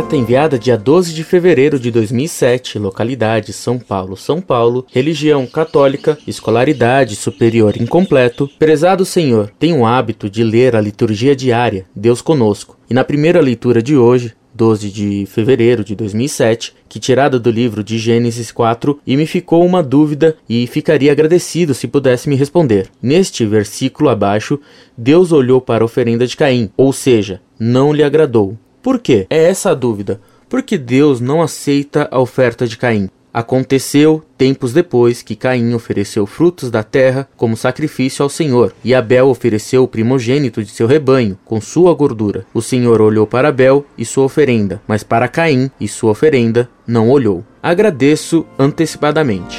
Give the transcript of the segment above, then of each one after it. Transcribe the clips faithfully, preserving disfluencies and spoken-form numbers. Carta enviada dia doze de fevereiro de dois mil e sete, localidade São Paulo, São Paulo, religião católica, escolaridade superior incompleto. Prezado Senhor, tenho o hábito de ler a liturgia diária, Deus Conosco, e na primeira leitura de hoje, doze de fevereiro de dois mil e sete, que tirada do livro de Gênesis quatro, e me ficou uma dúvida e ficaria agradecido se pudesse me responder. Neste versículo abaixo, Deus olhou para a oferenda de Caim, ou seja, não lhe agradou. Por quê? É essa a dúvida. Por que Deus não aceita a oferta de Caim? Aconteceu, tempos depois, que Caim ofereceu frutos da terra como sacrifício ao Senhor, e Abel ofereceu o primogênito de seu rebanho, com sua gordura. O Senhor olhou para Abel e sua oferenda, mas para Caim e sua oferenda não olhou. Agradeço antecipadamente.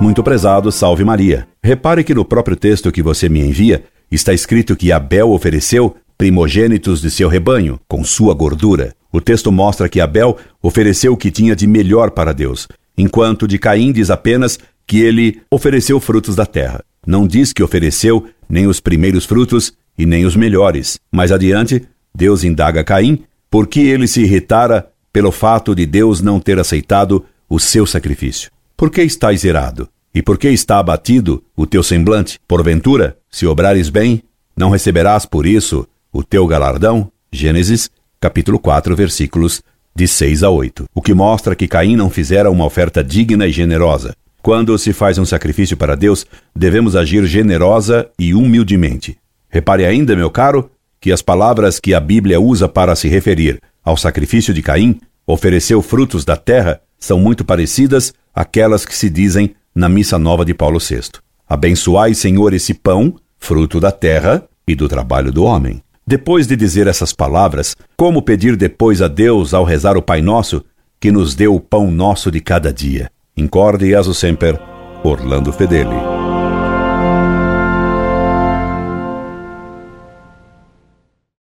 Muito prezado, salve Maria. Repare que no próprio texto que você me envia, está escrito que Abel ofereceu primogênitos de seu rebanho, com sua gordura. O texto mostra que Abel ofereceu o que tinha de melhor para Deus, enquanto de Caim diz apenas que ele ofereceu frutos da terra. Não diz que ofereceu nem os primeiros frutos e nem os melhores. Mais adiante, Deus indaga Caim porque ele se irritara pelo fato de Deus não ter aceitado o seu sacrifício. Por que estás irado? E por que está abatido o teu semblante? Porventura, se obrares bem, não receberás por isso o teu galardão? Gênesis, capítulo quatro, versículos de seis a oito. O que mostra que Caim não fizera uma oferta digna e generosa. Quando se faz um sacrifício para Deus, devemos agir generosa e humildemente. Repare ainda, meu caro, que as palavras que a Bíblia usa para se referir ao sacrifício de Caim, ofereceu frutos da terra, são muito parecidas àquelas que se dizem na Missa Nova de Paulo sexto. Abençoai, Senhor, esse pão, fruto da terra e do trabalho do homem. Depois de dizer essas palavras, como pedir depois a Deus ao rezar o Pai Nosso, que nos deu o pão nosso de cada dia? Incorde e aso sempre, Orlando Fedeli.